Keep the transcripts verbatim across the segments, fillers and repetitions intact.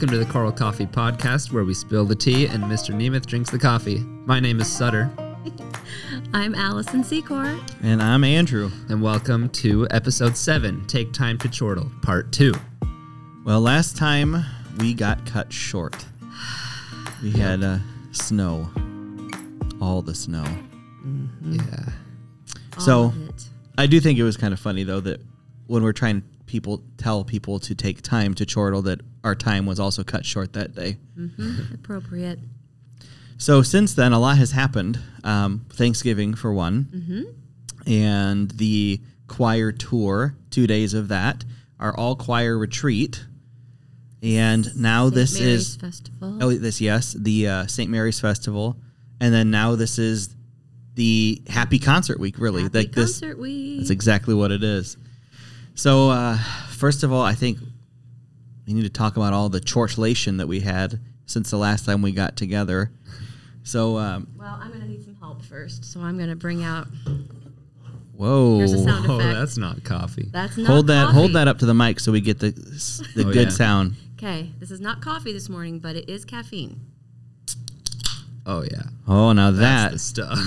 Welcome to the Coral Coffee Podcast, where we spill the tea and Mister Nemeth drinks the coffee. My name is Sutter. I'm Allison Secaur. And I'm Andrew. And welcome to Episode seven, Take Time to Chortle, Part two. Well, last time we got cut short. We yep. had uh, snow. All the snow. Mm-hmm. Yeah. So I do think it was kind of funny, though, that when we're trying to people tell people to take time to chortle, that our time was also cut short that day. Mm-hmm. Appropriate. So since then, a lot has happened. Um, Thanksgiving, for one, mm-hmm. and the choir tour, two days of that, our all choir retreat, and now Saint this Mary's is Festival. Oh, this yes, the uh, Saint Mary's Festival, and then now this is the Happy Concert Week. Really, Happy like Concert this, Week. That's exactly what it is. So, uh, first of all, I think we need to talk about all the chortlation that we had since the last time we got together. So, um, well, I'm going to need some help first, so I'm going to bring out. Whoa! Here's a sound effect. Oh, that's not coffee. That's not hold that. Coffee. Hold that up to the mic so we get the the oh, good yeah. sound. Okay, this is not coffee this morning, but it is caffeine. Oh yeah! Oh, now that that's the stuff.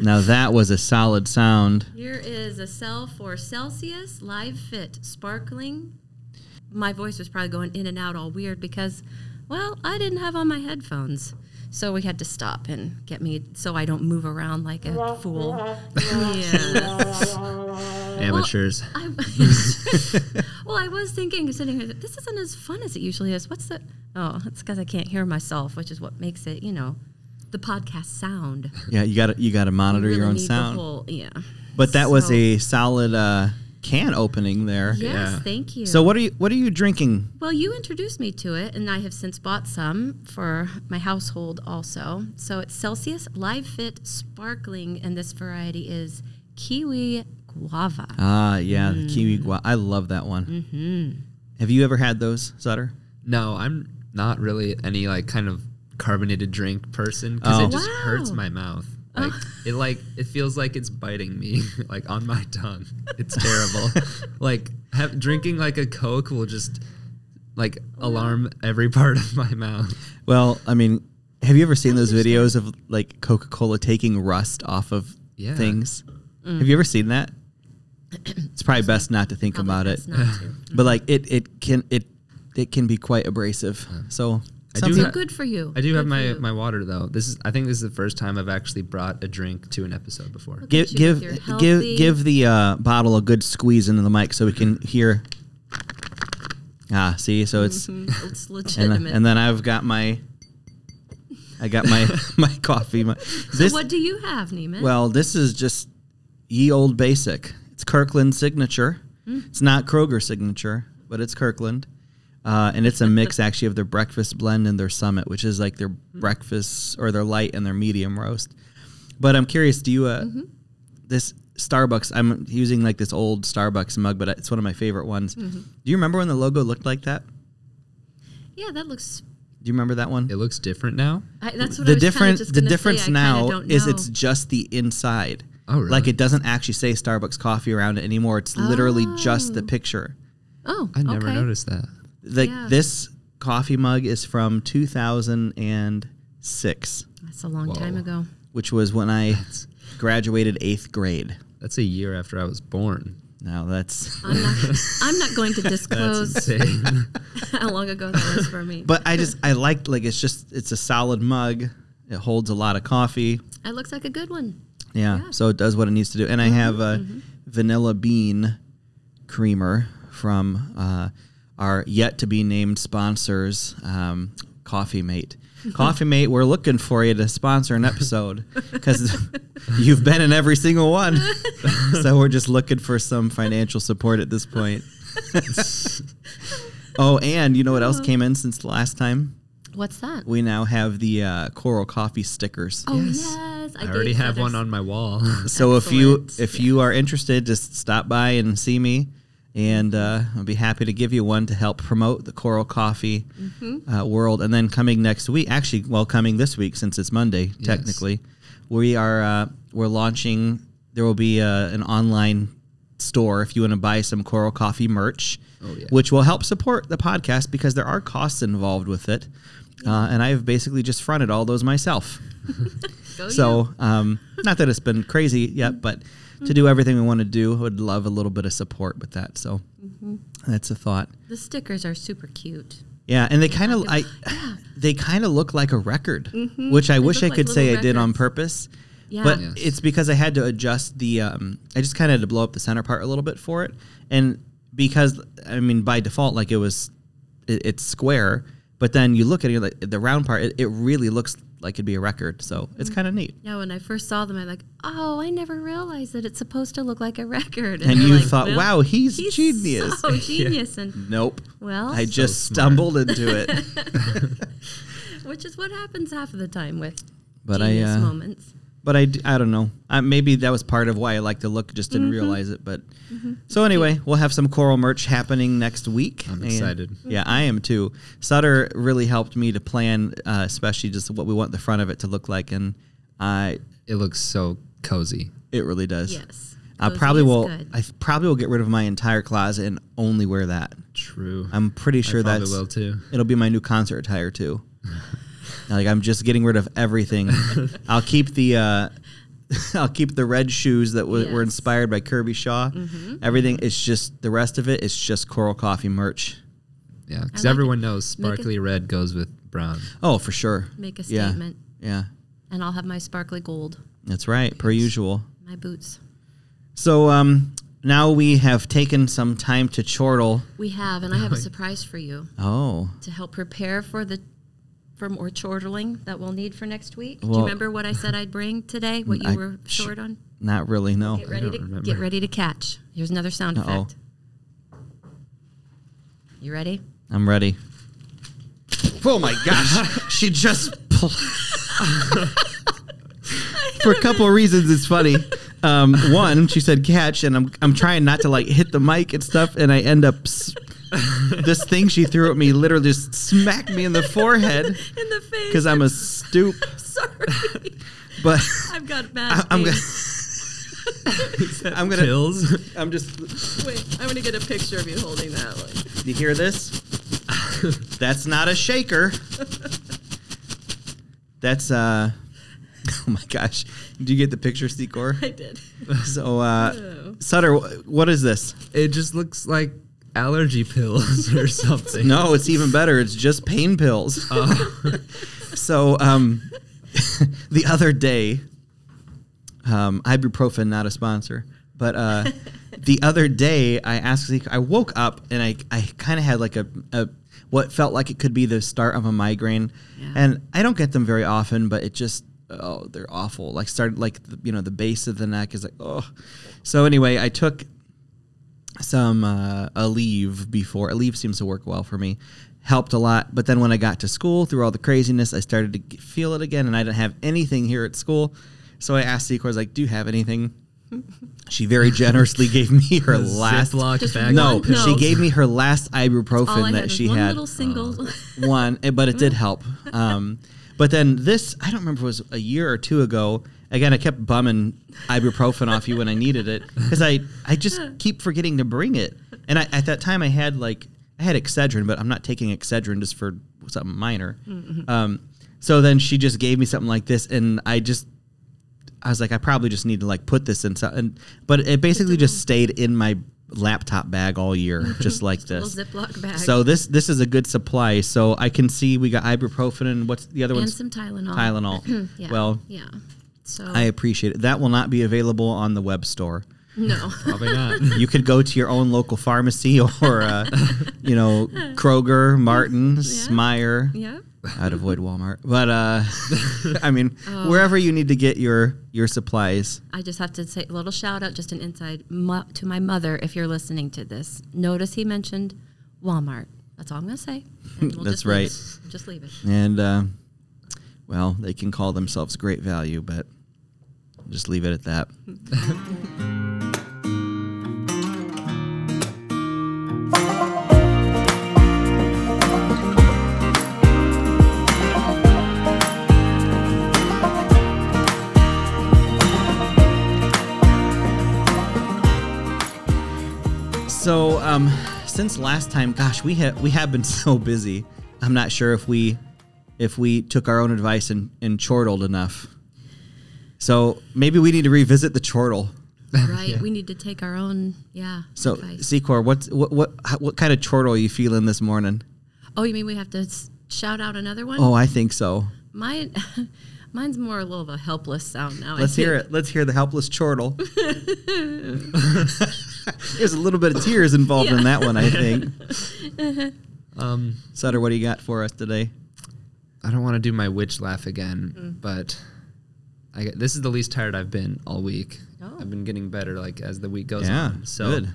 Now that was a solid sound. Here is a sell for Celsius Live Fit Sparkling. My voice was probably going in and out all weird because, well, I didn't have on my headphones. So we had to stop and get me so I don't move around like a fool. Yes. Amateurs. Well I, well, I was thinking, sitting here, this isn't as fun as it usually is. What's the, oh, it's because I can't hear myself, which is what makes it, you know. The podcast sound. Yeah, you got you got to monitor really your own sound. Whole, yeah, but that so, was a solid uh, can opening there. Yes, yeah. Thank you. So what are you what are you drinking? Well, you introduced me to it, and I have since bought some for my household also. So it's Celsius Live Fit Sparkling, and this variety is kiwi guava. Ah, yeah, mm. the kiwi guava. I love that one. Mm-hmm. Have you ever had those, Sutter? No, I'm not really any like kind of. carbonated drink person because oh. it just wow. hurts my mouth. Like oh. it, like it feels like it's biting me, like on my tongue. It's terrible. Like have, drinking like a Coke will just like oh. alarm every part of my mouth. Well, I mean, have you ever seen those videos of like Coca-Cola taking rust off of yeah. things? Mm. Have you ever seen that? It's probably best not to think probably about it. But like it, it can it it can be quite abrasive. Yeah. So. I do ha- good for you. I do good have my, my water though. This is I think this is the first time I've actually brought a drink to an episode before. Look give give give give the uh, bottle a good squeeze into the mic so we can hear. Ah, see, so it's mm-hmm. it's legitimate. And, and then I've got my I got my my coffee. My, this, so what do you have, Nemeth? Well, this is just ye old basic. It's Kirkland Signature. Mm. It's not Kroger Signature, but it's Kirkland. Uh, and it's a mix, actually, of their breakfast blend and their summit, which is like their mm-hmm. breakfast or their light and their medium roast. But I'm curious, do you, uh, mm-hmm. this Starbucks, I'm using like this old Starbucks mug, but it's one of my favorite ones. Mm-hmm. Do you remember when the logo looked like that? Yeah, that looks... Do you remember that one? It looks different now. I, that's what the I was different, just The difference say, now is it's just the inside. Oh, really? Like it doesn't actually say Starbucks coffee around it anymore. It's oh. literally just the picture. Oh, I never okay. noticed that. Like yeah. This coffee mug is from two thousand six. That's a long Whoa. time ago. Which was when I that's, graduated eighth grade. That's a year after I was born. Now that's... I'm not, I'm not going to disclose how long ago that was for me. But I just, I liked, like, it's just, it's a solid mug. It holds a lot of coffee. It looks like a good one. Yeah, yeah. So it does what it needs to do. And mm-hmm, I have a mm-hmm. vanilla bean creamer from... Uh, our yet-to-be-named sponsors, um, Coffee Mate. Coffee Mate, we're looking for you to sponsor an episode because you've been in every single one. So we're just looking for some financial support at this point. Oh, and you know what else came in since the last time? What's that? We now have the uh, Coral Coffee stickers. Oh, yes. yes I, I already have one on my wall. So if you if yeah. you are interested, just stop by and see me. And uh, I'll be happy to give you one to help promote the Coral Coffee mm-hmm. uh, world. And then coming next week, actually, well, coming this week since it's Monday, yes. technically, we are uh, we're launching. There will be uh, an online store if you want to buy some Coral Coffee merch, oh, yeah. which will help support the podcast because there are costs involved with it. Uh, and I've basically just fronted all those myself. So um, not that it's been crazy yet, but mm-hmm. to do everything we want to do, I would love a little bit of support with that. So mm-hmm. that's a thought. The stickers are super cute. Yeah, and they yeah, kind of I, yeah. they kind of look like a record, mm-hmm. which I they wish I like could say records. I did on purpose. Yeah. But yes. it's because I had to adjust the, um, I just kind of had to blow up the center part a little bit for it. And because, I mean, by default, like it was, it, it's square. But then you look at it, like the round part, it, it really looks like it'd be a record. So it's kind of neat. Yeah, when I first saw them, I'm like, oh, I never realized that it's supposed to look like a record. And, and you like, thought, well, wow, he's, he's genius. so genius. Yeah. And nope. Well, I so just smart. stumbled into it. Which is what happens half of the time with but genius I, uh, moments. But I, I don't know. Uh, maybe that was part of why I like to look. Just didn't mm-hmm. realize it. But mm-hmm. So anyway, we'll have some Coral merch happening next week. I'm and excited. Yeah, I am too. Sutter really helped me to plan, uh, especially just what we want the front of it to look like. And I, it looks so cozy. It really does. Yes. I probably will. Good. I probably will get rid of my entire closet and only wear that. True. I'm pretty sure that will too. It'll be my new concert attire too. Like I'm just getting rid of everything. I'll keep the uh, I'll keep the red shoes that w- yes. were inspired by Kirby Shaw. Mm-hmm. Everything it's just the rest of it. It's just Coral Coffee merch. Yeah, because like everyone it. knows sparkly a, red goes with brown. Oh, for sure. Make a statement. Yeah. yeah. And I'll have my sparkly gold. That's right, boots. per usual. My boots. So um, now we have taken some time to chortle. We have, and I have a surprise for you. Oh. To help prepare for the. From or chortling that we'll need for next week. Well, do you remember what I said I'd bring today? What you I, were short on? Not really, no. Get ready, I don't to, remember. Get ready to catch. Here's another sound Uh-oh. effect. You ready? I'm ready. Oh my gosh. She just... Pl- for a couple of reasons, it's funny. Um, one, she said catch, and I'm I'm trying not to like hit the mic and stuff, and I end up... Sp- this thing she threw at me literally just smacked me in the forehead. In the face. Because I'm a stoop. I'm sorry. But I've got bad I, I'm gonna, I'm gonna chills. I'm just wait, I'm gonna get a picture of you holding that one. You hear this? That's not a shaker. That's uh oh my gosh. Did you get the picture, Secaur? I did. So uh oh. Sutter, what is this? It just looks like allergy pills or something. No, it's even better. It's just pain pills. Oh. So um, the other day, um, ibuprofen, not a sponsor, but uh, the other day I asked, I woke up and I, I kind of had like a, a, what felt like it could be the start of a migraine. Yeah. And I don't get them very often, but it just, oh, they're awful. Like started like, the, you know, the base of the neck is like, oh. So anyway, I took... Some uh, Aleve before. Aleve seems to work well for me. Helped a lot. But then when I got to school, through all the craziness, I started to get, feel it again, and I didn't have anything here at school. So I asked Secaur, I was like, do you have anything? She very generously gave me her last. No, no, she gave me her last ibuprofen that had she one had. One little single. Uh, one, but it did help. Um, but then this, I don't remember if it was a year or two ago, again, I kept bumming ibuprofen off you when I needed it because I, I just keep forgetting to bring it. And I, at that time, I had like I had Excedrin, but I'm not taking Excedrin just for something minor. Mm-hmm. Um, so then she just gave me something like this, and I just I was like, I probably just need to like put this in something. But it basically just stayed in my laptop bag all year, just like just this. A little Ziploc bag. So this this is a good supply. So I can see we got ibuprofen and what's the other one? And one's? some Tylenol. Tylenol. yeah. Well, yeah. So. I appreciate it. That will not be available on the web store. No. Probably not. You could go to your own local pharmacy or, uh, you know, Kroger, Martin's, yeah. Meijer. Yeah. I'd avoid Walmart. But, uh, I mean, oh. wherever you need to get your, your supplies. I just have to say a little shout out, just an inside mo- to my mother, if you're listening to this. Notice he mentioned Walmart. That's all I'm going to say. And we'll That's just right. Leave just leave it. And, uh, well, they can call themselves Great Value, but... Just leave it at that. So um, since last time, gosh, we have we have been so busy. I'm not sure if we if we took our own advice and, and chortled enough. So maybe we need to revisit the chortle. Right, yeah. We need to take our own, yeah. So, Secaur, what what what what kind of chortle are you feeling this morning? Oh, you mean we have to shout out another one? Oh, I think so. Mine, mine's more a little of a helpless sound now. Let's hear it. Let's hear the helpless chortle. There's a little bit of tears involved yeah. in that one, I think. um, Sutter, what do you got for us today? I don't want to do my witch laugh again, mm. but I, this is the least tired I've been all week. Oh. I've been getting better, like, as the week goes yeah, on. So good.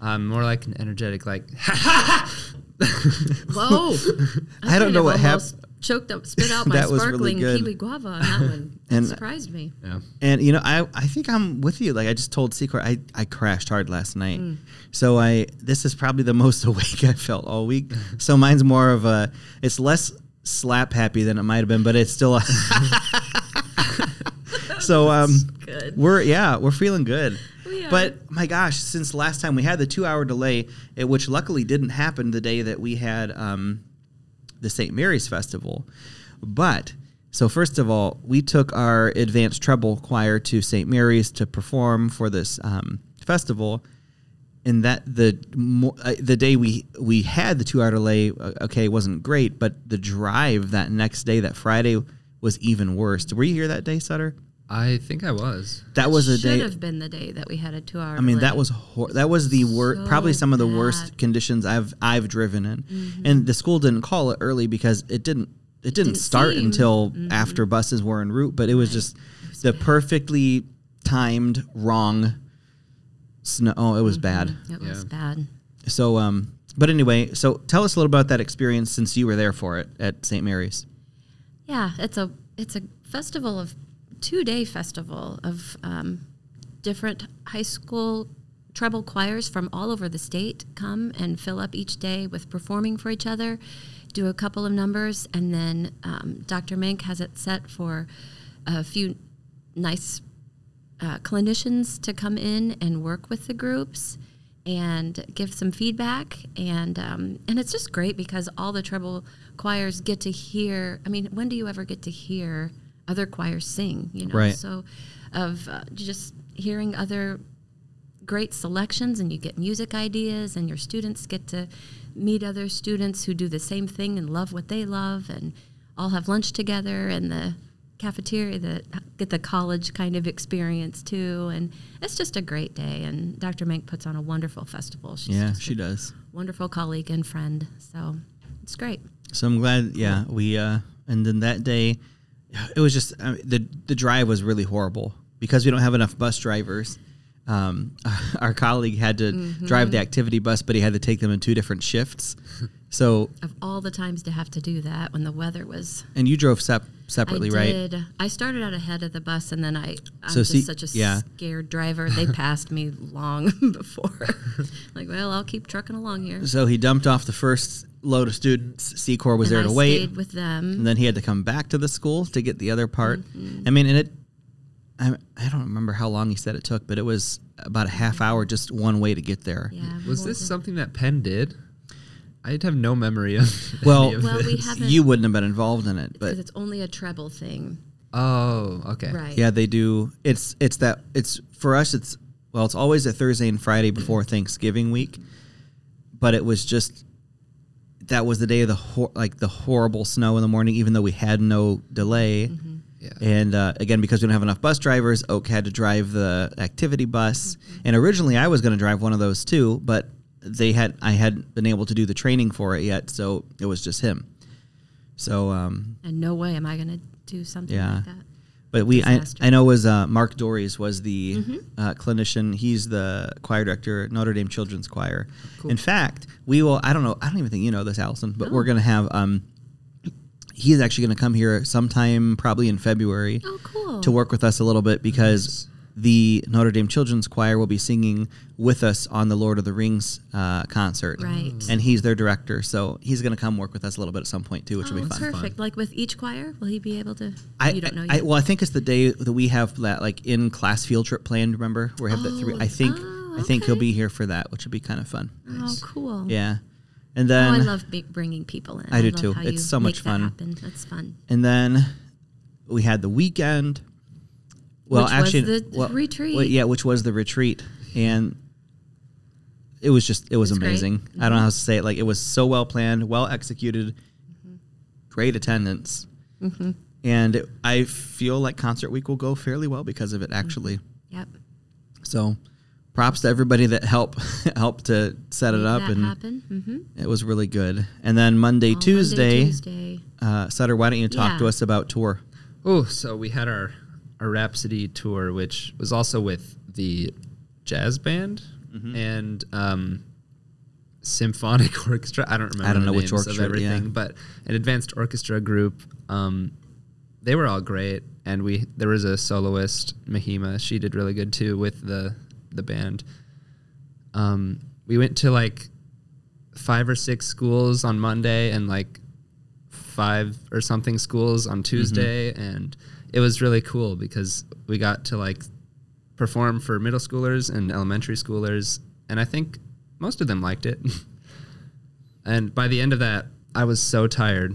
I'm more like an energetic, like, ha ha ha! Whoa! I, I don't know what happened. Choked up, spit out my sparkling really kiwi guava on that one. That surprised me. Yeah. And, you know, I, I think I'm with you. Like, I just told Secaur, I, I crashed hard last night. Mm. So I this is probably the most awake I felt all week. So mine's more of a, it's less slap happy than it might have been, but it's still a... So um, we're, yeah, we're feeling good. We are. But my gosh, since last time we had the two hour delay, which luckily didn't happen the day that we had um, the Saint Mary's Festival. But so first of all, we took our advanced treble choir to Saint Mary's to perform for this um, festival. And that the uh, the day we, we had the two hour delay, uh, okay, it wasn't great, but the drive that next day, that Friday, was even worse. Were you here that day, Sutter? I think I was. That was a day. Should have been the day that we had a two-hour delay. I mean, that was hor- that was the worst, so probably some of the bad. worst conditions I've I've driven in. Mm-hmm. And the school didn't call it early because it didn't it didn't, didn't start seem. until mm-hmm. after buses were en route. But it was right. just it was the bad. perfectly timed wrong snow. Oh, it was mm-hmm. bad. It yeah. was bad. So, um, but anyway, so tell us a little about that experience since you were there for it at Saint Mary's. Yeah, it's a it's a festival of. two-day festival of um, different high school treble choirs from all over the state come and fill up each day with performing for each other, do a couple of numbers, and then um, Doctor Mink has it set for a few nice uh, clinicians to come in and work with the groups and give some feedback. And um, and it's just great because all the treble choirs get to hear, I mean, when do you ever get to hear other choirs sing, you know, right. so of uh, just hearing other great selections, and you get music ideas, and your students get to meet other students who do the same thing and love what they love, and all have lunch together in the cafeteria, the, get the college kind of experience too, and it's just a great day, and Doctor Mink puts on a wonderful festival. She's yeah, she does. Wonderful colleague and friend, so it's great. So I'm glad, yeah, we, uh, and then that day, it was just I mean, the the drive was really horrible because we don't have enough bus drivers. Um, our colleague had to mm-hmm. drive the activity bus, but he had to take them in two different shifts. So of all the times to have to do that when the weather was. And you drove sep- separately, I did. right? I started out ahead of the bus, and then I I'm so just see, such a yeah. scared driver. They passed me long before. Like, well, I'll keep trucking along here. So he dumped off the first load of students. Secaur was and there to I wait. Stayed with them, and then he had to come back to the school to get the other part. Mm-hmm. I mean, and it. I don't remember how long he said it took, but it was about a half hour, just one way to get there. Yeah, was this something that Penn did? I'd have no memory of well, of well, this. We you wouldn't have been involved in it. Because it's only a treble thing. Oh, okay. Right. Yeah, they do. It's it's that, it's for us, it's, well, it's always a Thursday and Friday before Thanksgiving week, but it was just, that was the day of the, hor- like, the horrible snow in the morning, even though we had no delay. Mm-hmm. Yeah. And uh, again, because we don't have enough bus drivers, Oak had to drive the activity bus. Mm-hmm. And originally, I was going to drive one of those too, but they had I hadn't been able to do the training for it yet, so it was just him. So um, and no way am I going to do something yeah. like that. But we, I, I know, it was uh, Mark Dorries was the mm-hmm. uh, clinician. He's the choir director at Notre Dame Children's Choir. Oh, cool. In fact, we will. I don't know. I don't even think you know this, Allison, but oh. we're going to have. Um, He's actually going to come here sometime probably in February oh, cool. to work with us a little bit because nice. the Notre Dame Children's Choir will be singing with us on the Lord of the Rings uh, concert. Right. And he's their director. So he's going to come work with us a little bit at some point too, which oh, will be fun. Perfect. Fun. Like with each choir, will he be able to? I, you don't know yet. I, well, I think it's the day that we have that like in class field trip planned, remember? We have oh, that three. I think. Oh. Okay. I think he'll be here for that, which would be kind of fun. Nice. Oh, cool. Yeah. And then, oh, I love b- bringing people in. I, I do love too. How it's you so much make fun. That happen. That's fun. And then we had the weekend. Well, which actually, was the well, retreat. Well, yeah, which was the retreat, and it was just it was it's amazing. Great. I don't know how to say it. Like, it was so well planned, well executed, mm-hmm. great attendance, mm-hmm. and it, I feel like Concert Week will go fairly well because of it. Actually, yep. So, props to everybody that help helped to set Did it up, that and happen? Mm-hmm. It was really good. And then Monday, oh, Tuesday, Monday, Tuesday. Uh, Sutter, why don't you talk yeah. to us about tour? Oh, so we had our. A Rhapsody tour, which was also with the jazz band mm-hmm. and um, symphonic orchestra. I don't remember I don't know which orchestra, of everything, yeah. but an advanced orchestra group. Um, they were all great, and we there was a soloist, Mahima. She did really good too with the the band. Um, we went to like five or six schools on Monday, and like five or something schools on Tuesday, mm-hmm. and it was really cool because we got to like perform for middle schoolers and elementary schoolers, and I think most of them liked it. And by the end of that, I was so tired.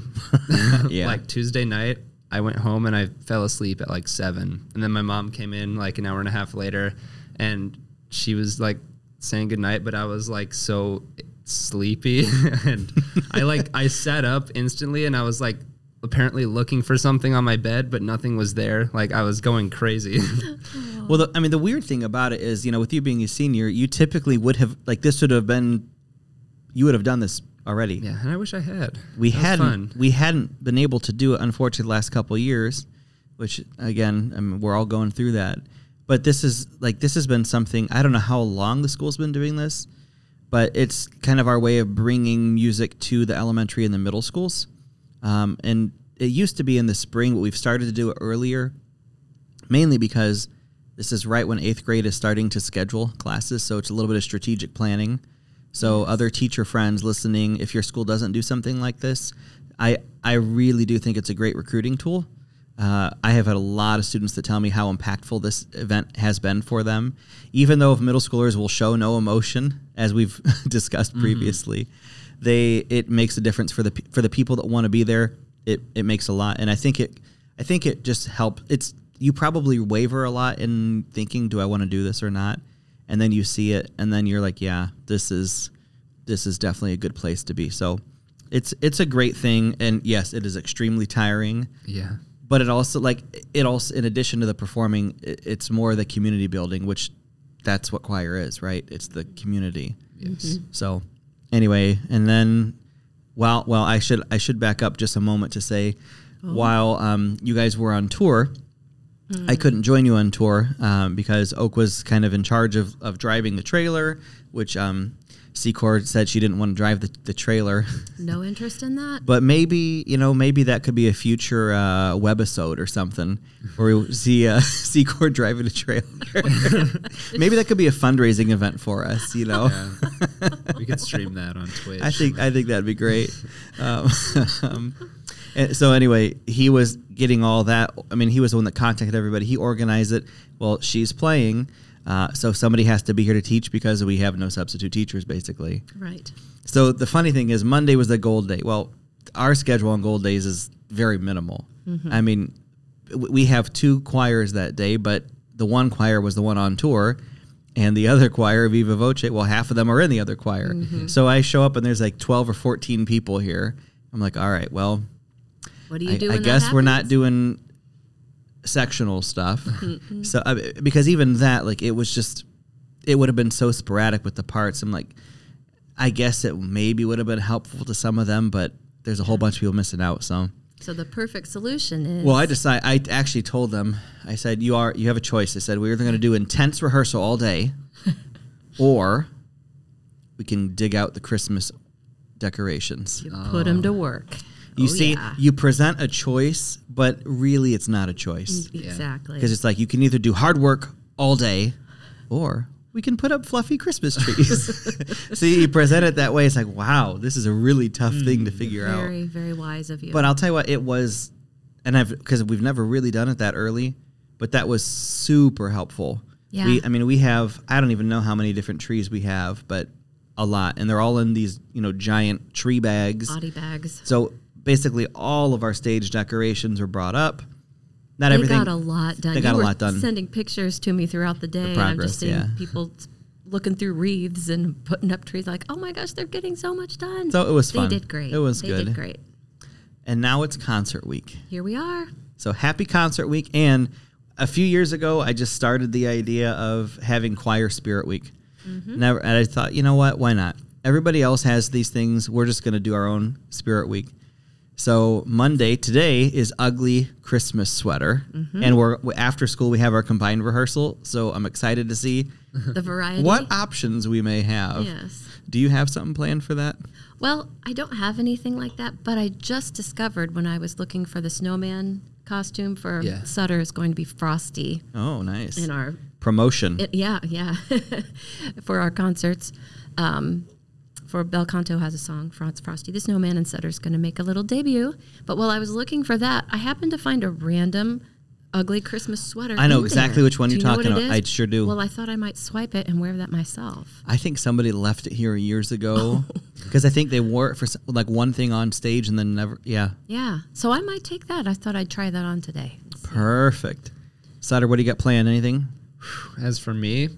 yeah. Like Tuesday night, I went home and I fell asleep at like seven. And then my mom came in like an hour and a half later, and she was like saying goodnight, but I was like so sleepy. And I like, I sat up instantly and I was like, apparently looking for something on my bed, but nothing was there. Like, I was going crazy. Well, the, I mean, the weird thing about it is, you know, with you being a senior, you typically would have, like, this would have been, you would have done this already. Yeah, and I wish I had. We that hadn't, we hadn't been able to do it, unfortunately, the last couple of years, which, again, I mean, we're all going through that. But this is, like, this has been something, I don't know how long the school's been doing this, but it's kind of our way of bringing music to the elementary and the middle schools. Um, and it used to be in the spring, but we've started to do it earlier, mainly because this is right when eighth grade is starting to schedule classes, so it's a little bit of strategic planning. So yes. Other teacher friends listening, if your school doesn't do something like this, I, I really do think it's a great recruiting tool. Uh, I have had a lot of students that tell me how impactful this event has been for them, even though if middle schoolers will show no emotion, as we've discussed previously. Mm-hmm. They it makes a difference for the for the people that want to be there. It it makes a lot, and I think it I think it just helps. It's you probably waver a lot in thinking, do I want to do this or not? And then you see it, and then you're like, yeah, this is this is definitely a good place to be. So it's it's a great thing, and yes, it is extremely tiring. Yeah, but it also like it also in addition to the performing, it, it's more the community building, which that's what choir is, right? It's the community. Yes. Mm-hmm. So. Anyway, and then, while well, I should I should back up just a moment to say, oh. while um, you guys were on tour, mm. I couldn't join you on tour um, because Oak was kind of in charge of, of driving the trailer, which um, Secaur said she didn't want to drive the, the trailer. No interest in that. But maybe you know maybe that could be a future uh, webisode or something, where we see uh, Secaur driving a trailer. Maybe that could be a fundraising event for us. You know. Yeah. We could stream that on Twitch. I think I think that'd be great. Um, um, and so anyway, he was getting all that. I mean, he was the one that contacted everybody. He organized it. Well, she's playing, uh, so somebody has to be here to teach because we have no substitute teachers, basically. Right. So the funny thing is, Monday was the Gold Day. Well, our schedule on Gold Days is very minimal. Mm-hmm. I mean, we have two choirs that day, but the one choir was the one on tour. And the other choir, Viva Voce, well, half of them are in the other choir. Mm-hmm. So I show up and there's like twelve or fourteen people here. I'm like, all right, well, what do you I, do I guess we're not doing sectional stuff. Mm-hmm. So uh, because even that, like, it was just, it would have been so sporadic with the parts. I'm like, I guess it maybe would have been helpful to some of them, but there's a whole bunch of people missing out, so. So the perfect solution is... Well, I decide. I actually told them, I said, you are you have a choice. I said, we're either going to do intense rehearsal all day, or we can dig out the Christmas decorations. You oh. put them to work. You oh, see, yeah. you present a choice, but really it's not a choice. Exactly. Because it's like, you can either do hard work all day, or we can put up fluffy Christmas trees. See, you present it that way. It's like, wow, this is a really tough mm, thing to figure very, out. Very, very wise of you. But I'll tell you what, it was, and I've because we've never really done it that early, but that was super helpful. Yeah. We, I mean, we have, I don't even know how many different trees we have, but a lot. And they're all in these, you know, giant tree bags. Body bags. So basically all of our stage decorations were brought up. Not they everything. They got a lot done. They got you a lot done. Sending pictures to me throughout the day. The progress, and I'm just seeing yeah. people looking through wreaths and putting up trees like, oh my gosh, they're getting so much done. So it was fun. They did great. It was they good. They did great. And now it's concert week. Here we are. So happy concert week. And a few years ago, I just started the idea of having choir spirit week. Mm-hmm. Never, and I thought, you know what? Why not? Everybody else has these things. We're just going to do our own spirit week. So Monday, today, is Ugly Christmas Sweater. Mm-hmm. And we're after school, we have our combined rehearsal. So I'm excited to see the variety. What options we may have. Yes. Do you have something planned for that? Well, I don't have anything like that. But I just discovered when I was looking for the snowman costume for yeah. Sutter is going to be Frosty. Oh, nice. In our promotion. It, yeah, yeah. For our concerts. Um, for Bel Canto has a song, Frosty the Snowman, and Sutter's going to make a little debut. But while I was looking for that, I happened to find a random Ugly Christmas Sweater. I know exactly there. Which one do you're you talking about. I sure do. Well, I thought I might swipe it and wear that myself. I think somebody left it here years ago because I think they wore it for like one thing on stage and then never, yeah. Yeah, so I might take that. I thought I'd try that on today. So. Perfect. Sutter, what do you got planned? Anything? As for me,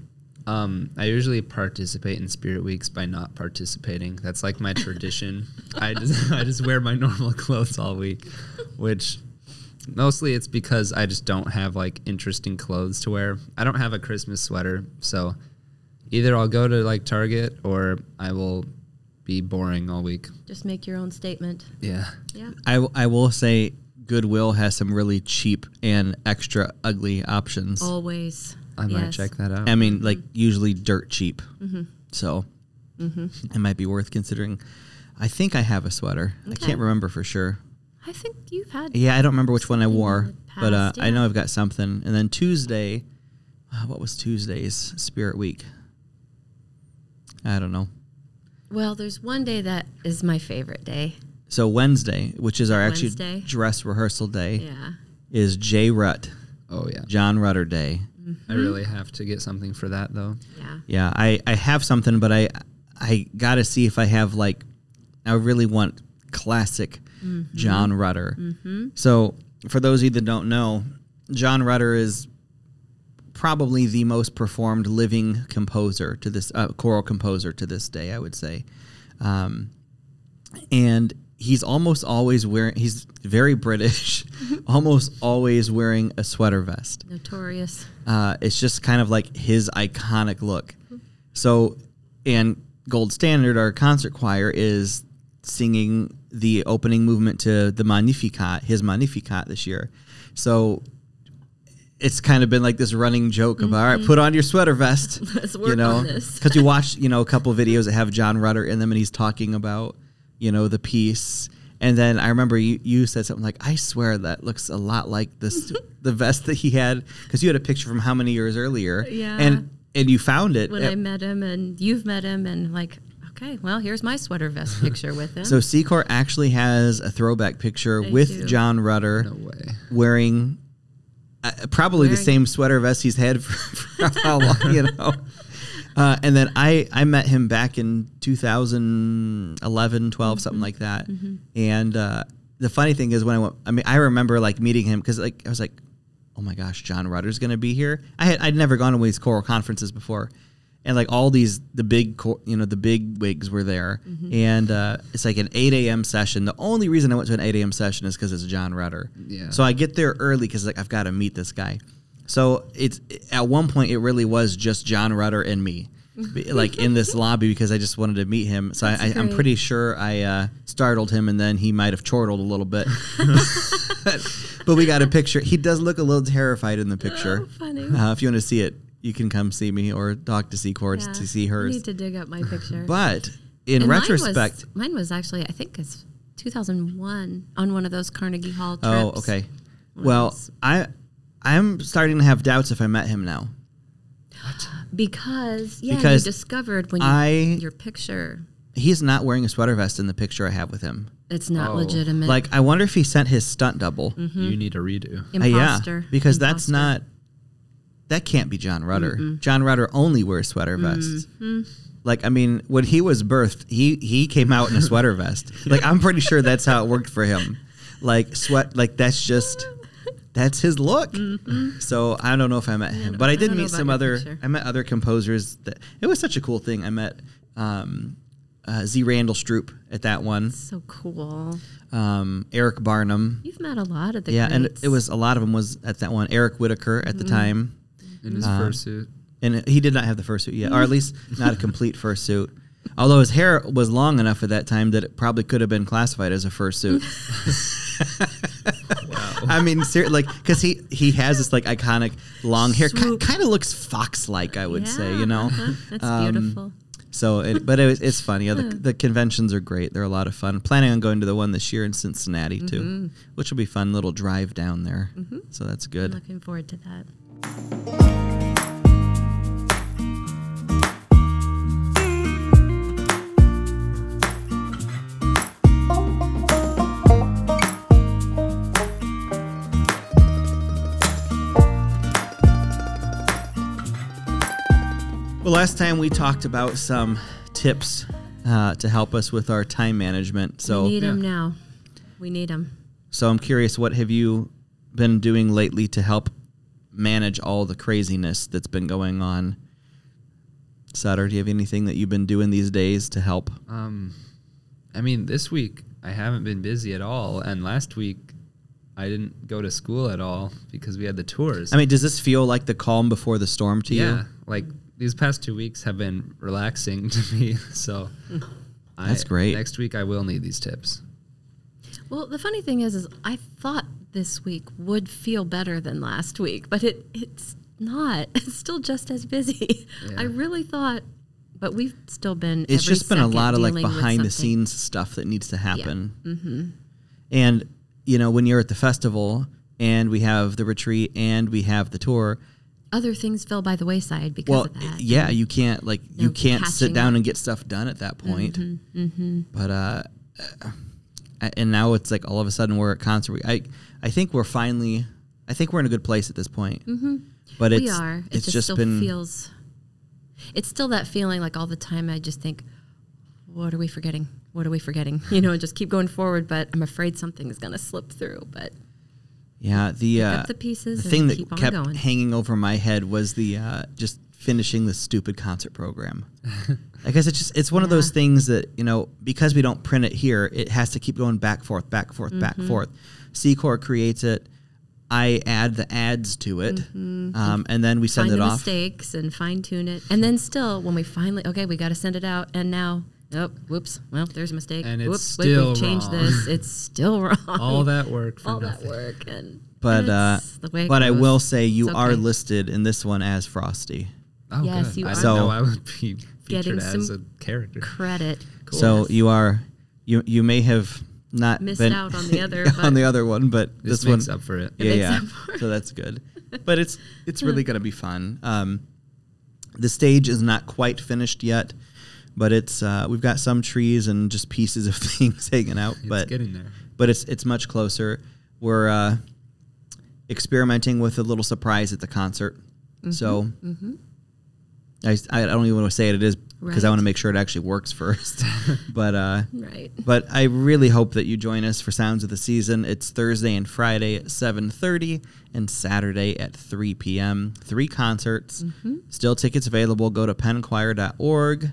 Um, I usually participate in Spirit Weeks by not participating. That's like my tradition. I just I just wear my normal clothes all week, which mostly it's because I just don't have like interesting clothes to wear. I don't have a Christmas sweater, so either I'll go to like Target or I will be boring all week. Just make your own statement. Yeah. Yeah. I, w- I will say Goodwill has some really cheap and extra ugly options. Always. I might yes. check that out. I mean, like, mm-hmm. usually dirt cheap. Mm-hmm. So mm-hmm. it might be worth considering. I think I have a sweater. Okay. I can't remember for sure. I think you've had. Yeah, I don't remember which one I wore, past, but uh, yeah. I know I've got something. And then Tuesday, uh, what was Tuesday's Spirit Week? I don't know. Well, there's one day that is my favorite day. So Wednesday, which is our actually Wednesday. dress rehearsal day, yeah. is J. Rutt. Oh, yeah. John Rutter Day. Mm-hmm. I really have to get something for that, though. Yeah. Yeah, I, I have something, but I I got to see if I have, like, I really want classic mm-hmm. John Rutter. Mm-hmm. So, for those of you that don't know, John Rutter is probably the most performed living composer to this, uh, choral composer to this day, I would say. Um, and he's almost always wearing, he's very British, almost always wearing a sweater vest. Notorious. Uh, it's just kind of like his iconic look. So, and Gold Standard, our concert choir, is singing the opening movement to the Magnificat, his Magnificat this year. So it's kind of been like this running joke of, mm-hmm. all right, put on your sweater vest. Let's work you know, on this. Because you watch, you know, a couple videos that have John Rutter in them and he's talking about, you know, the piece. And then I remember you, you said something like, I swear that looks a lot like this, the vest that he had. Because you had a picture from how many years earlier. Yeah. And and you found it. When at, I met him and you've met him and like, okay, well, here's my sweater vest picture with him. So Secaur actually has a throwback picture they with do. John Rutter no way. wearing uh, probably wearing the same sweater vest he's had for, for how long, you know. Uh, and then I, I met him back in two thousand eleven, twelve, mm-hmm. something like that. Mm-hmm. And uh, the funny thing is when I went, I mean, I remember like meeting him because like I was like, oh my gosh, John Rutter's going to be here. I had, I'd never gone to one of these choral conferences before. And like all these, the big, you know, the big wigs were there. Mm-hmm. And uh, it's like an eight a.m. session. The only reason I went to an eight a.m. session is because it's John Rutter. Yeah. So I get there early because like I've got to meet this guy. So it's at one point it really was just John Rutter and me, like in this lobby because I just wanted to meet him. So I, I, I'm pretty sure I uh, startled him and then he might have chortled a little bit. But we got a picture. He does look a little terrified in the picture. Oh, funny. Uh, if you want to see it, you can come see me or talk to Secaur yeah, to see hers. I need to dig up my picture. But in and retrospect, mine was, mine was actually I think it's two thousand one on one of those Carnegie Hall trips. Oh, okay. Well, I. I'm starting to have doubts if I met him now. What? Because, yeah, because you discovered when you I, your picture. He's not wearing a sweater vest in the picture I have with him. It's not oh. legitimate. Like, I wonder if he sent his stunt double. Mm-hmm. You need a redo. Imposter. Uh, yeah, because Imposter. That's not, that can't be John Rutter. Mm-hmm. John Rutter only wears sweater vests. Mm-hmm. Like, I mean, when he was birthed, he, he came out in a sweater vest. Like, I'm pretty sure that's how it worked for him. Like, sweat, like, that's just, that's his look. Mm-hmm. So I don't know if I met him. I but I did I meet some other, picture. I met other composers. That, it was such a cool thing. I met um, uh, Z. Randall Stroop at that one. So cool. Um, Eric Barnum. You've met a lot of the Yeah, greats. And it was, a lot of them was at that one. Eric Whitaker at the mm-hmm. time. In his um, fursuit. And he did not have the fursuit yet, or at least not a complete fursuit. Although his hair was long enough at that time that it probably could have been classified as a fursuit. Wow. I mean, ser- like, because he, he has this, like, iconic long hair. K- kind of looks fox-like, I would yeah. say, you know? Uh-huh. That's um, beautiful. So, it, but it was, it's funny. Yeah, the, the conventions are great. They're a lot of fun. Planning on going to the one this year in Cincinnati, too, mm-hmm. which will be fun little drive down there. Mm-hmm. So that's good. I'm looking forward to that. Well, last time we talked about some tips uh, to help us with our time management. So we need them yeah. now. We need them. So I'm curious, what have you been doing lately to help manage all the craziness that's been going on? Sutter, do you have anything that you've been doing these days to help? Um, I mean, this week I haven't been busy at all, and last week I didn't go to school at all because we had the tours. I mean, does this feel like the calm before the storm to yeah, you? Yeah, like... These past two weeks have been relaxing to me, so that's I, great. Next week I will need these tips. Well, the funny thing is, is I thought this week would feel better than last week, but it it's not. It's still just as busy. Yeah. I really thought, but we've still been. It's every just been a lot of like behind the scenes stuff that needs to happen, yeah. mm-hmm. and you know when you're at the festival and we have the retreat and we have the tour. Other things fell by the wayside because well, of that. Yeah, you can't like no you can't sit down up. and get stuff done at that point. Mm-hmm, mm-hmm. But uh, and now it's like all of a sudden we're at concert. I I think we're finally. I think we're in a good place at this point. Mm-hmm. But it's we are. It it's just, just still been feels. It's still that feeling like all the time. I just think, what are we forgetting? What are we forgetting? You know, and just keep going forward. But I'm afraid something's going to slip through. But. Yeah, the uh, the, pieces the thing that kept going. hanging over my head was the uh, just finishing the stupid concert program. I guess it's just it's one yeah. of those things that, you know, because we don't print it here, it has to keep going back, forth, back, forth, mm-hmm. back, forth. Secaur creates it. I add the ads to it, mm-hmm. um, and then we send find it the off. Find mistakes and fine-tune it. And then still, when we finally, okay, we got to send it out, and now... Oh, whoops. Well, there's a mistake. And it's whoops, still wait, we've changed wrong. This. It's still wrong. All that work for All nothing. that work. And but and uh, but I will say you okay. are listed in this one as Frosty. Oh, yes, good. you I are. So know I would be featured as a character. Credit. Cool. So yes. you are you you may have not missed been out on the other on the other one, but this, this makes one up for it. Yeah, it yeah. It. So that's good. But it's it's really going to be fun. Um, the stage is not quite finished yet. But it's uh, we've got some trees and just pieces of things hanging out. But it's getting there. But it's it's much closer. We're uh, experimenting with a little surprise at the concert. Mm-hmm. So mm-hmm. I, I don't even want to say it, it is because right. I want to make sure it actually works first. but uh, right. But I really hope that you join us for Sounds of the Season. It's Thursday and Friday at seven thirty and Saturday at three p.m. Three concerts. Mm-hmm. Still tickets available. Go to penchoir dot org.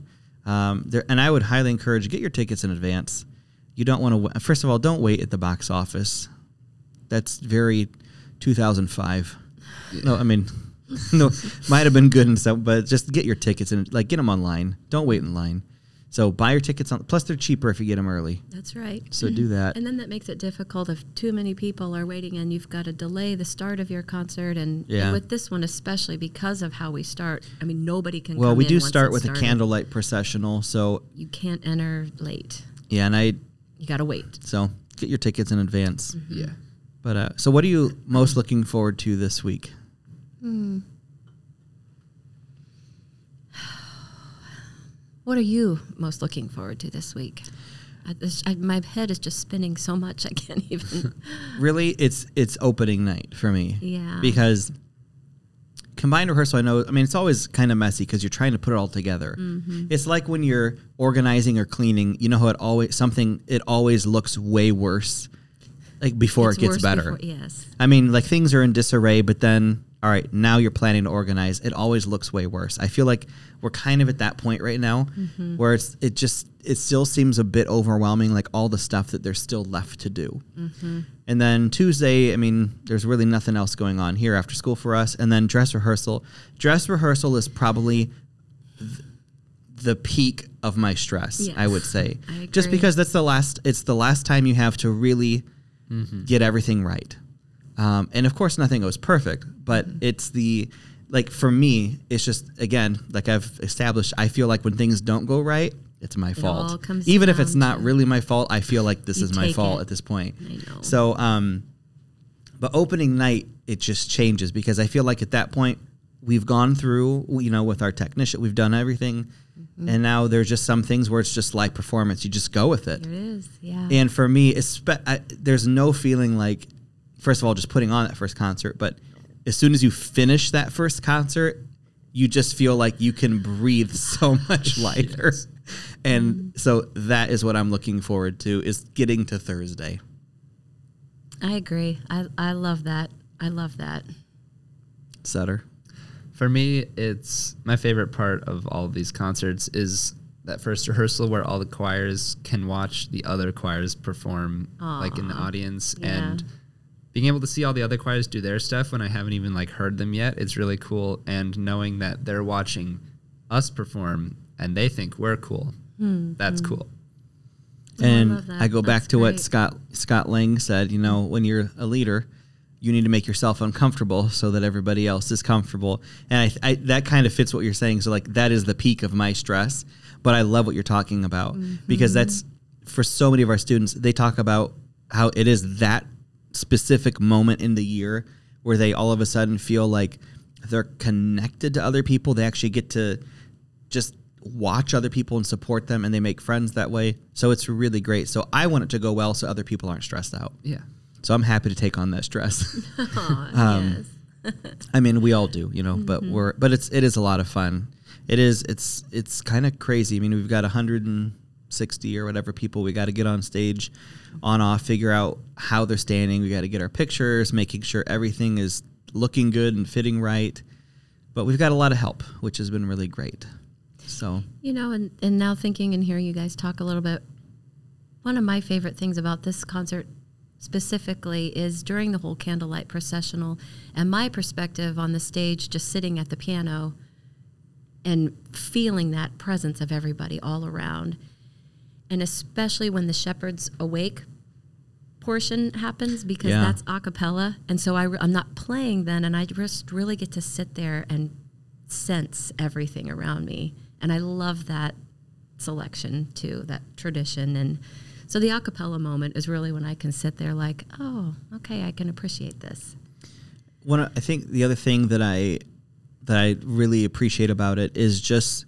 Um, there, and I would highly encourage, get your tickets in advance. You don't want to, w- first of all, don't wait at the box office. That's very two thousand five. Yeah. No, I mean, no, might have been good and stuff, but just get your tickets and like get them online. Don't wait in line. So buy your tickets on, plus they're cheaper if you get them early. That's right. So do that. And then that makes it difficult if too many people are waiting and you've got to delay the start of your concert. And, yeah. and with this one, especially because of how we start, I mean, nobody can well, come in. Well, we do start with started. a candlelight processional, so. You can't enter late. Yeah, and I. You got to wait. So get your tickets in advance. Mm-hmm. Yeah. But uh, so what are you most looking forward to this week? Hmm. What are you most looking forward to this week? I, this, I, my head is just spinning so much I can't even. Really, it's it's opening night for me. Yeah. Because combined rehearsal, I know, I mean, it's always kind of messy because you're trying to put it all together. Mm-hmm. It's like when you're organizing or cleaning, you know how it always, something, it always looks way worse, like before it's it gets better. Before, yes. I mean, like things are in disarray, but then, all right, now you're planning to organize. It always looks way worse. I feel like we're kind of at that point right now mm-hmm. where it's, it just, it still seems a bit overwhelming, like all the stuff that there's still left to do. Mm-hmm. And then Tuesday, I mean, there's really nothing else going on here after school for us. And then dress rehearsal. Dress rehearsal is probably th- the peak of my stress, yes. I would say. I agree. Just because that's the last, it's the last time you have to really mm-hmm. get everything right. Um, and of course, nothing goes perfect, but mm-hmm. it's the... Like for me, it's just, again, like I've established, I feel like when things don't go right, it's my it fault. All comes Even if it's not really my fault, I feel like this is my fault it. at this point. I know. So, um, but opening night, it just changes because I feel like at that point we've gone through, you know, with our technician, we've done everything. Mm-hmm. And now there's just some things where it's just like performance. You just go with it. It is, yeah. And for me, it's spe- I, there's no feeling like, first of all, just putting on that first concert, but as soon as you finish that first concert, you just feel like you can breathe so much lighter. Yes. And mm-hmm. so that is what I'm looking forward to, is getting to Thursday. I agree. I, I love that. I love that. Sutter. For me, it's my favorite part of all of these concerts is that first rehearsal where all the choirs can watch the other choirs perform, Aww. like in the audience. Yeah. And being able to see all the other choirs do their stuff when I haven't even like heard them yet, it's really cool. And knowing that they're watching us perform and they think we're cool, mm-hmm. that's cool. Oh, and I, love that. I go that's back to great. what Scott Scott Lang said. You know, when you're a leader, you need to make yourself uncomfortable so that everybody else is comfortable. And I, I, that kind of fits what you're saying. So like that is the peak of my stress. But I love what you're talking about mm-hmm. because that's for so many of our students. They talk about how it is that specific moment in the year where they all of a sudden feel like they're connected to other people. They actually get to just watch other people and support them, and they make friends that way. So it's really great. So I want it to go well so other people aren't stressed out. Yeah. So I'm happy to take on that stress. Aww, um, yes. I mean, we all do, you know, mm-hmm. but we're, but it's, it is a lot of fun. It is, it's, it's kind of crazy. I mean, we've got a hundred and sixty or whatever people. We got to get on stage, on off, figure out how they're standing. We got to get our pictures, making sure everything is looking good and fitting right. But we've got a lot of help, which has been really great. So, you know, and, and now thinking and hearing you guys talk a little bit, one of my favorite things about this concert specifically is during the whole candlelight processional and my perspective on the stage, just sitting at the piano and feeling that presence of everybody all around. And especially when the Shepherd's Awake portion happens, because yeah. that's a cappella. And so I, I'm not playing then, and I just really get to sit there and sense everything around me. And I love that selection, too, that tradition. And so the a cappella moment is really when I can sit there like, oh, okay, I can appreciate this. One, I think the other thing that I that I really appreciate about it is just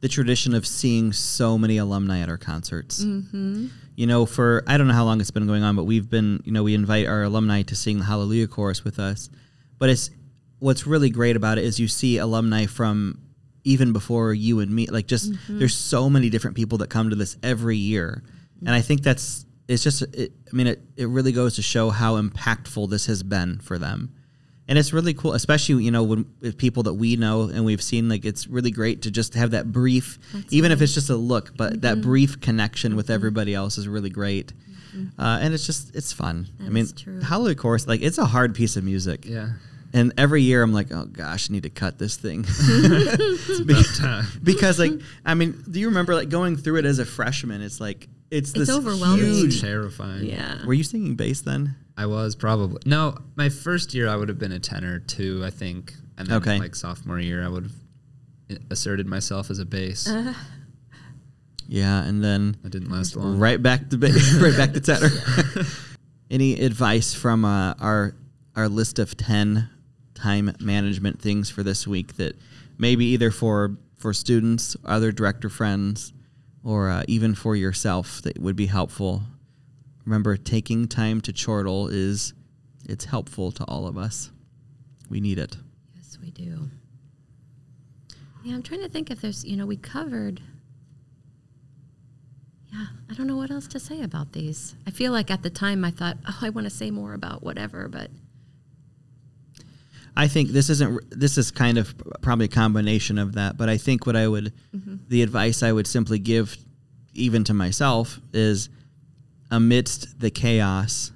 the tradition of seeing so many alumni at our concerts. Mm-hmm. You know, for, I don't know how long it's been going on, but we've been, you know, we invite our alumni to sing the Hallelujah Chorus with us. But it's, what's really great about it is you see alumni from even before you and me, like just, mm-hmm. there's so many different people that come to this every year. Mm-hmm. And I think that's, it's just, it, I mean, it, it really goes to show how impactful this has been for them. And it's really cool, especially, you know, when with people that we know and we've seen, like, it's really great to just have that brief, That's even great. if it's just a look, but mm-hmm. that brief connection with everybody else is really great. Mm-hmm. Uh, and it's just, it's fun. That I mean, true. Hallelujah Chorus, like, it's a hard piece of music. Yeah. And every year I'm like, oh, gosh, I need to cut this thing. It's about time. Because, like, I mean, do you remember, like, going through it as a freshman? It's like, it's, it's this overwhelming. Huge. Terrifying. Yeah. Were you singing bass then? I was probably. No, my first year I would have been a tenor too, I think. And then okay. like sophomore year I would have asserted myself as a bass. Uh, yeah, and then I didn't last long. Right back to bass, right back to tenor. Any advice from uh, our our list of ten time management things for this week that maybe either for for students, other director friends, or uh, even for yourself that would be helpful? Remember, taking time to chortle is, it's helpful to all of us. We need it. Yes, we do. Yeah, I'm trying to think if there's, you know, we covered. Yeah, I don't know what else to say about these. I feel like at the time I thought, oh, I want to say more about whatever, but. I think this isn't, this is kind of probably a combination of that, but I think what I would, mm-hmm. the advice I would simply give even to myself is amidst the chaos,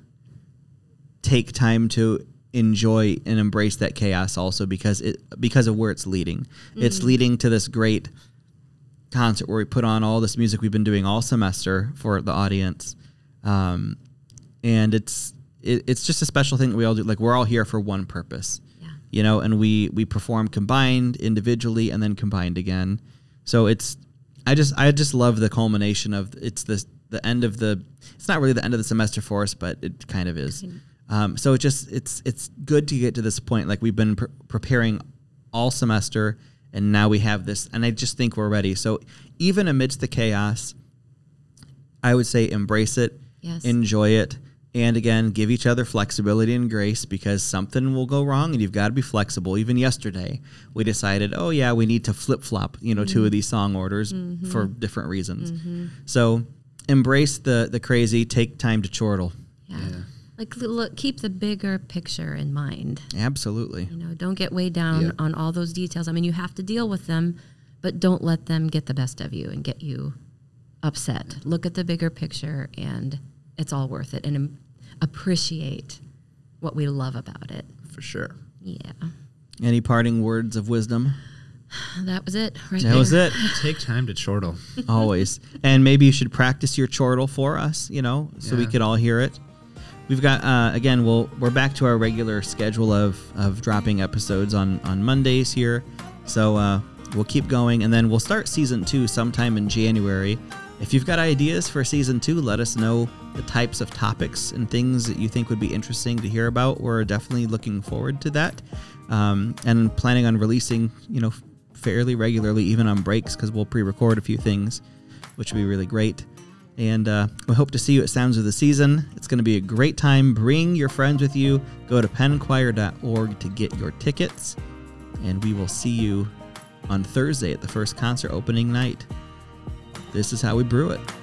take time to enjoy and embrace that chaos also because it, because of where it's leading. Mm-hmm. It's leading to this great concert where we put on all this music we've been doing all semester for the audience. Um, and it's, it, it's just a special thing that we all do. Like we're all here for one purpose. You know, and we, we perform combined individually and then combined again. So it's, I just, I just love the culmination of, it's the, the end of the, it's not really the end of the semester for us, but it kind of is. Um, so it just, it's, it's good to get to this point. Like we've been pr- preparing all semester and now we have this, and I just think we're ready. So even amidst the chaos, I would say embrace it, yes. enjoy it. And again, give each other flexibility and grace because something will go wrong and you've got to be flexible. Even yesterday, we decided, oh yeah, we need to flip-flop, you know, mm-hmm. two of these song orders mm-hmm. for different reasons. Mm-hmm. So embrace the the crazy, take time to chortle. Yeah. yeah. Like look, keep the bigger picture in mind. Absolutely. You know, don't get weighed down yep. on all those details. I mean, you have to deal with them, but don't let them get the best of you and get you upset. Look at the bigger picture and it's all worth it, and um, appreciate what we love about it. For sure. Yeah. Any parting words of wisdom? That was it. Right that there. was it. Take time to chortle. Always. And maybe you should practice your chortle for us, you know, so yeah. we could all hear it. We've got, uh, again, we'll, we're back to our regular schedule of, of dropping episodes on, on Mondays here. So uh, we'll keep going, and then we'll start season two sometime in January. If you've got ideas for season two, let us know the types of topics and things that you think would be interesting to hear about. We're definitely looking forward to that, um, and planning on releasing, you know, fairly regularly, even on breaks, because we'll pre-record a few things, which would be really great. And uh, we hope to see you at Sounds of the Season. It's going to be a great time. Bring your friends with you. Go to penchoir dot org to get your tickets, and we will see you on Thursday at the first concert opening night. This is how we brew it.